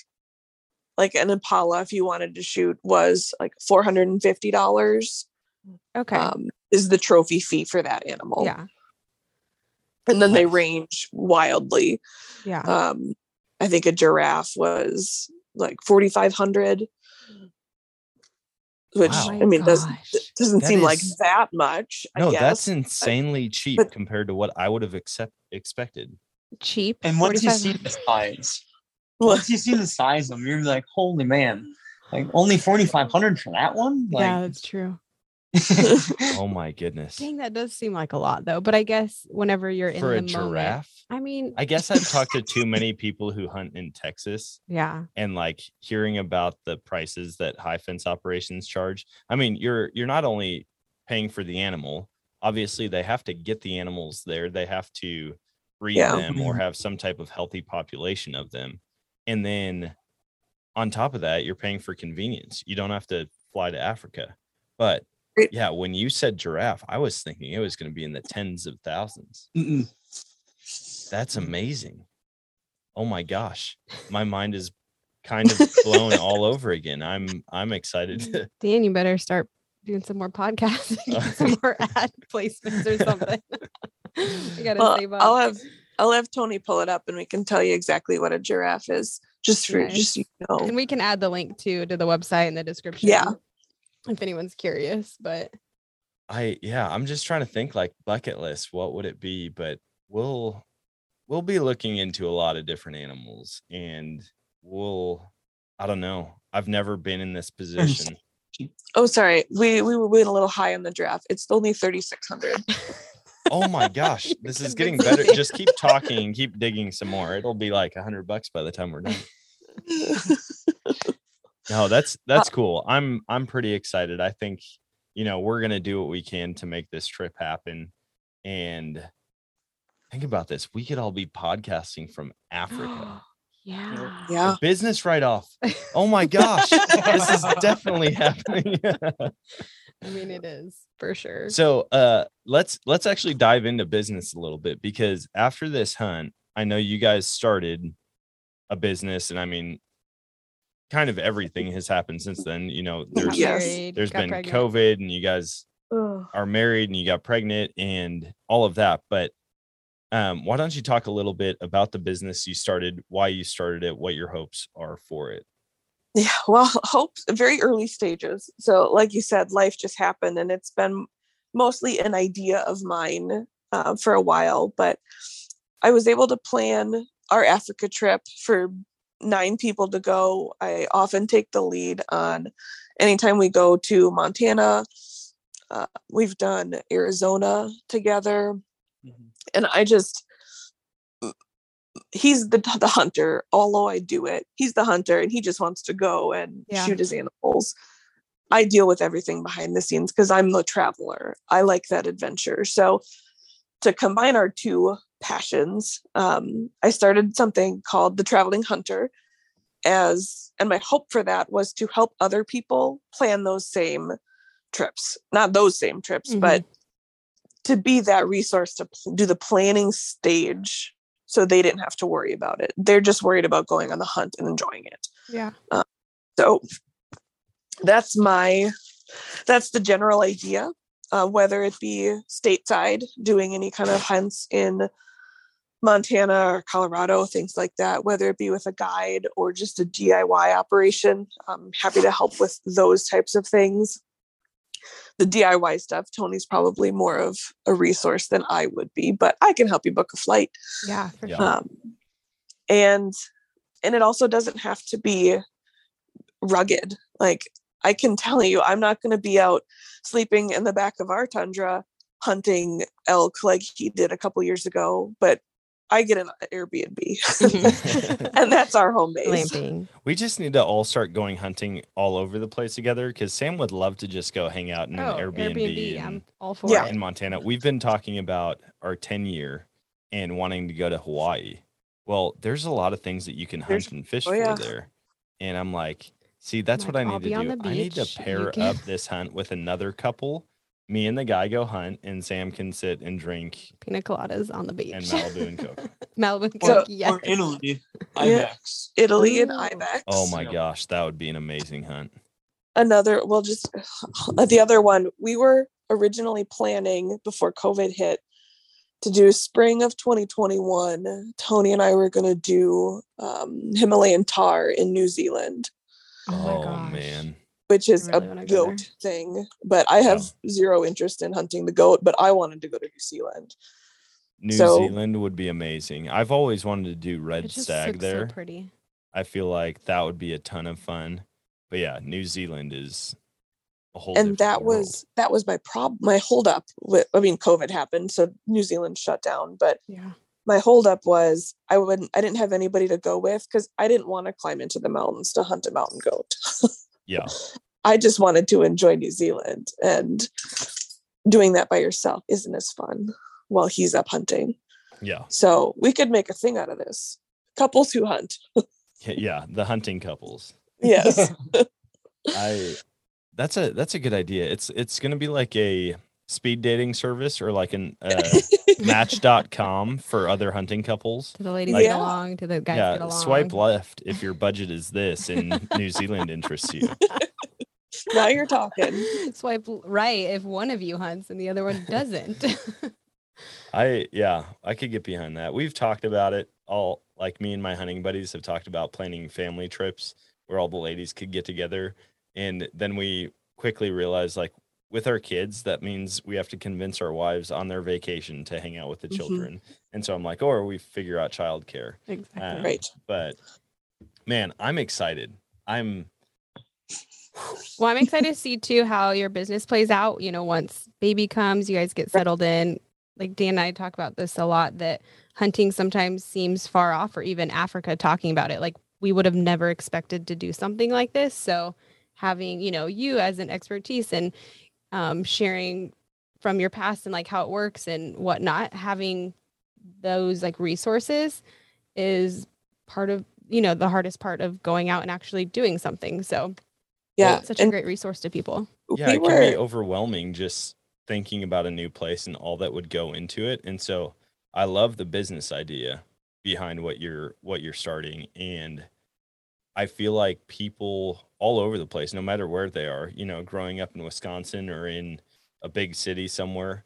like an Impala, if you wanted to shoot, was like $450. Okay, is the trophy fee for that animal? Yeah, and then they range wildly. Yeah, I think a giraffe was like $4,500. Which doesn't seem like that much. No, that's insanely cheap compared to what I would have expected. Cheap. And once you see the size, of them, you're like, holy man! Like, only $4,500 for that one. Like, yeah, that's true. Oh my goodness! Dang, that does seem like a lot though. But I guess whenever you're for in the a moment, giraffe, I mean, I guess I've talked to too many people who hunt in Texas. Yeah, and like hearing about the prices that high fence operations charge. I mean, you're not only paying for the animal. Obviously, they have to get the animals there. They have to breed them or have some type of healthy population of them. And then on top of that, you're paying for convenience. You don't have to fly to Africa, but yeah, when you said giraffe, I was thinking it was going to be in the tens of thousands. Mm-mm. That's amazing. Oh my gosh. My mind is kind of blown all over again. I'm excited. Dan, you better start doing some more podcasts, some more ad placements or something. I'll have Tony pull it up and we can tell you exactly what a giraffe is, just for And we can add the link to the website in the description. Yeah. If anyone's curious, but I'm just trying to think, like, bucket list, what would it be? But we'll be looking into a lot of different animals, and I don't know. I've never been in this position. Oh, sorry. We went a little high on the giraffe. It's only 3,600. Oh my gosh. This is getting better. Just keep talking, keep digging some more. It'll be like $100 by the time we're done. No, that's cool. I'm pretty excited. I think, we're going to do what we can to make this trip happen. And think about this. We could all be podcasting from Africa. Yeah. A business write-off. Oh my gosh. This is definitely happening. I mean, it is for sure. So let's actually dive into business a little bit, because after this hunt, I know you guys started a business, and I mean, kind of everything has happened since then. There's been pregnant. COVID, and you guys are married, and you got pregnant, and all of that. But why don't you talk a little bit about the business you started, why you started it, what your hopes are for it? Yeah, well, hopes, very early stages. So like you said, life just happened, and it's been mostly an idea of mine for a while, but I was able to plan our Africa trip for 9 people to go. I often take the lead on anytime we go to Montana. We've done Arizona together. Mm-hmm. And I just, he's the hunter, although I do it, he's the hunter, and he just wants to go and shoot his animals. I deal with everything behind the scenes because I'm the traveler. I like that adventure. So to combine our two passions, I started something called The Traveling Hunter, and my hope for that was to help other people plan those same trips, not those same trips, mm-hmm. but to be that resource to do the planning stage, so they didn't have to worry about it. They're just worried about going on the hunt and enjoying it. Yeah. So that's the general idea, whether it be stateside, doing any kind of hunts in Montana or Colorado, things like that, whether it be with a guide or just a DIY operation. I'm happy to help with those types of things. The DIY stuff, Tony's probably more of a resource than I would be, but I can help you book a flight. Yeah. For sure. And it also doesn't have to be rugged. Like, I can tell you, I'm not going to be out sleeping in the back of our tundra hunting elk like he did a couple years ago, but I get an Airbnb and that's our home base. Lamping. We just need to all start going hunting all over the place together, because Sam would love to just go hang out in an Airbnb. I'm all for it. In Montana. We've been talking about our 10-year and wanting to go to Hawaii. Well, there's a lot of things that you can hunt and fish for there. And I'm like, see, that's what I need to do. I need to pair up this hunt with another couple. Me and the guy go hunt, and Sam can sit and drink pina coladas on the beach and Malibu and Coke. Malibu and Coke, yes. Or Italy, ibex. Italy and ibex. Oh my gosh, that would be an amazing hunt. The other one, we were originally planning before COVID hit to do spring of 2021. Tony and I were going to do Himalayan tar in New Zealand. Oh man. Which is really a goat thing, but I have zero interest in hunting the goat, but I wanted to go to New Zealand. New Zealand would be amazing. I've always wanted to do red stag there. So pretty. I feel like that would be a ton of fun. But yeah, New Zealand is a whole different world. That was my problem. My holdup with, COVID happened, so New Zealand shut down, but my holdup was I didn't have anybody to go with, because I didn't want to climb into the mountains to hunt a mountain goat. Yeah, I just wanted to enjoy New Zealand, and doing that by yourself isn't as fun while he's up hunting. Yeah. So we could make a thing out of this. Couples who hunt. Yeah, the hunting couples. Yes. That's a good idea. It's going to be like a speed dating service or like an match.com for other hunting couples. To the ladies like, get along, to the guys get along. Swipe left if your budget is this and New Zealand interests you. Now you're talking. Swipe right if one of you hunts and the other one doesn't. I could get behind that. We've talked about it all. Like me and my hunting buddies have talked about planning family trips where all the ladies could get together. And then we quickly realized, like, with our kids, that means we have to convince our wives on their vacation to hang out with the children. Mm-hmm. And so I'm like, or we figure out childcare. Exactly. Right. But man, I'm excited. Well, I'm excited to see too how your business plays out. You know, once baby comes, you guys get settled in. Like Dan and I talk about this a lot, that hunting sometimes seems far off, or even Africa, talking about it. Like, we would have never expected to do something like this. So having, you know, you as an expertise and sharing from your past and like how it works and whatnot, having those like resources is part of, you know, the hardest part of going out and actually doing something. So yeah, it's such a great resource to people. Yeah, it can be overwhelming just thinking about a new place and all that would go into it. And so I love the business idea behind what you're starting. And I feel like people all over the place, no matter where they are, you know, growing up in Wisconsin or in a big city somewhere,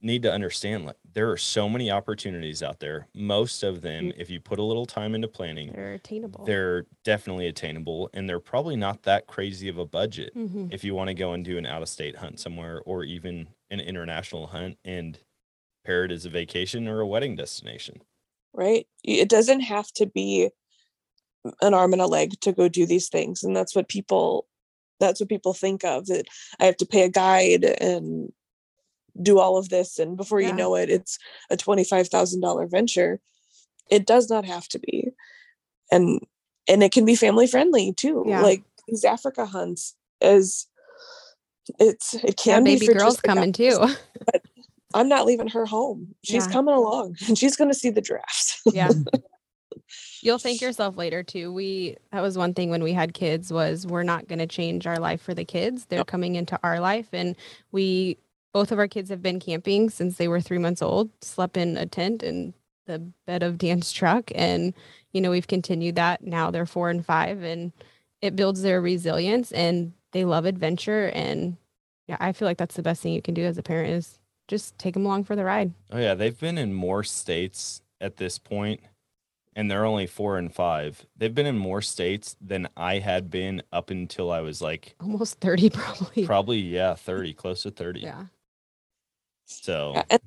need to understand, like, there are so many opportunities out there. Most of them, if you put a little time into planning, they're attainable. They're definitely attainable, and they're probably not that crazy of a budget if you want to go and do an out-of-state hunt somewhere, or even an international hunt and pair it as a vacation or a wedding destination. Right. It doesn't have to be an arm and a leg to go do these things, and that's what people think of, that I have to pay a guide and do all of this, and before you know it, it's a $25,000 venture. It does not have to be, and it can be family friendly too. Like these Africa hunts, it can be for girls coming too. But I'm not leaving her home. She's coming along, and she's going to see the drafts. Yeah, you'll thank yourself later too. That was one thing when we had kids, was we're not going to change our life for the kids. They're coming into our life, and both of our kids have been camping since they were 3 months old, slept in a tent in the bed of Dan's truck. And, you know, we've continued that. Now they're 4 and 5, and it builds their resilience, and they love adventure. And yeah, I feel like that's the best thing you can do as a parent, is just take them along for the ride. Oh yeah. They've been in more states at this point, and they're only 4 and 5. They've been in more states than I had been up until I was like almost 30, probably. Probably. Yeah. 30, close to 30. Yeah. So and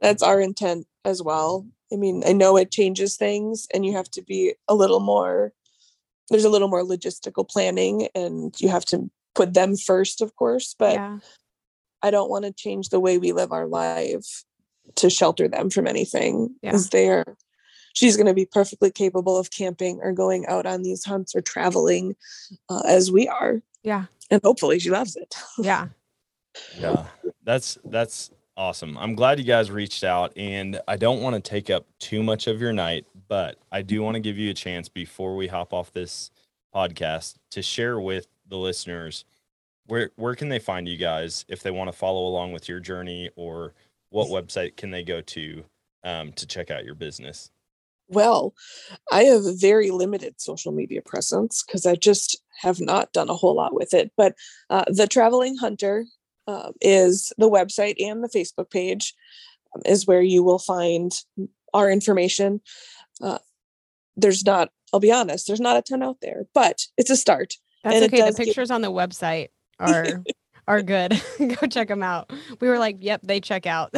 that's our intent as well. I mean, I know it changes things, and you have to be there's a little more logistical planning, and you have to put them first, of course, but I don't want to change the way we live our life to shelter them from anything, because she's going to be perfectly capable of camping or going out on these hunts or traveling as we are. Yeah. And hopefully she loves it. Yeah. Yeah. That's awesome. I'm glad you guys reached out, and I don't want to take up too much of your night, but I do want to give you a chance before we hop off this podcast to share with the listeners where can they find you guys if they want to follow along with your journey, or what website can they go to check out your business? Well, I have a very limited social media presence because I just have not done a whole lot with it, but The Traveling Hunter is the website, and the Facebook page is where you will find our information. I'll be honest, there's not a ton out there, but it's a start. That's and okay. The pictures on the website are good. Go check them out. We were like, yep, they check out.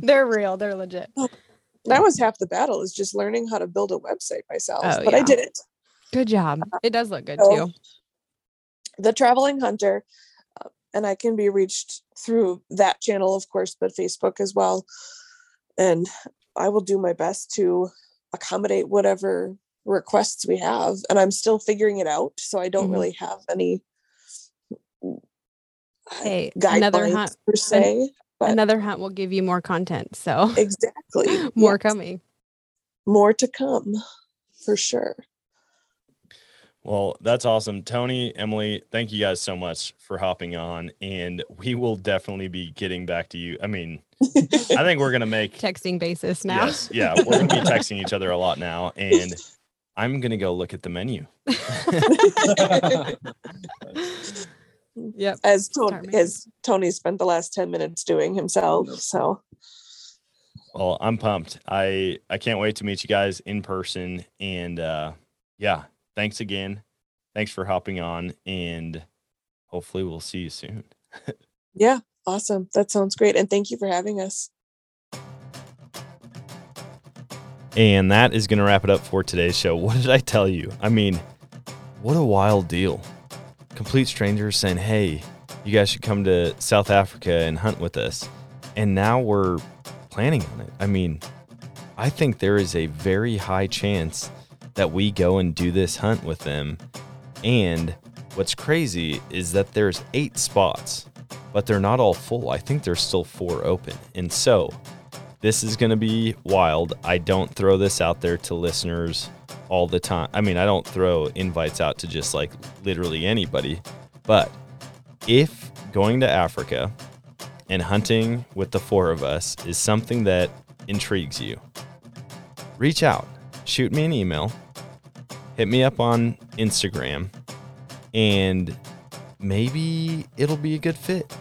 They're real. They're legit. That was half the battle, is just learning how to build a website myself, but I did it. Good job. It does look good too. The Traveling Hunter. And I can be reached through that channel, of course, but Facebook as well. And I will do my best to accommodate whatever requests we have. And I'm still figuring it out, so I don't really have any guidelines per se. But another hunt will give you more content. So exactly. More coming. More to come, for sure. Well, that's awesome. Tony, Emily, thank you guys so much for hopping on, and we will definitely be getting back to you. I mean, I think we're going to make texting basis now. Yes, yeah. We're going to be texting each other a lot now, and I'm going to go look at the menu. Yep. As Tony spent the last 10 minutes doing himself. So. Well, I'm pumped. I can't wait to meet you guys in person, and yeah. Thanks again. Thanks for hopping on, and hopefully we'll see you soon. Yeah, awesome. That sounds great. And thank you for having us. And that is going to wrap it up for today's show. What did I tell you? I mean, what a wild deal. Complete strangers saying, hey, you guys should come to South Africa and hunt with us. And now we're planning on it. I mean, I think there is a very high chance that we go and do this hunt with them. And what's crazy is that there's 8 spots, but they're not all full. I think there's still 4 open. And so this is going to be wild. I don't throw this out there to listeners all the time. I mean, I don't throw invites out to just like literally anybody, but if going to Africa and hunting with the 4 of us is something that intrigues you, reach out. Shoot me an email, hit me up on Instagram, and maybe it'll be a good fit.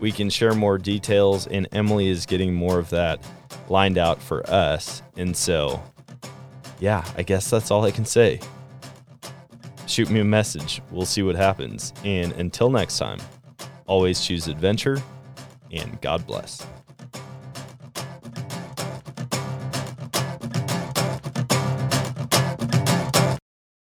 We can share more details, and Emily is getting more of that lined out for us. And so, yeah, I guess that's all I can say. Shoot me a message. We'll see what happens. And until next time, always choose adventure, and God bless.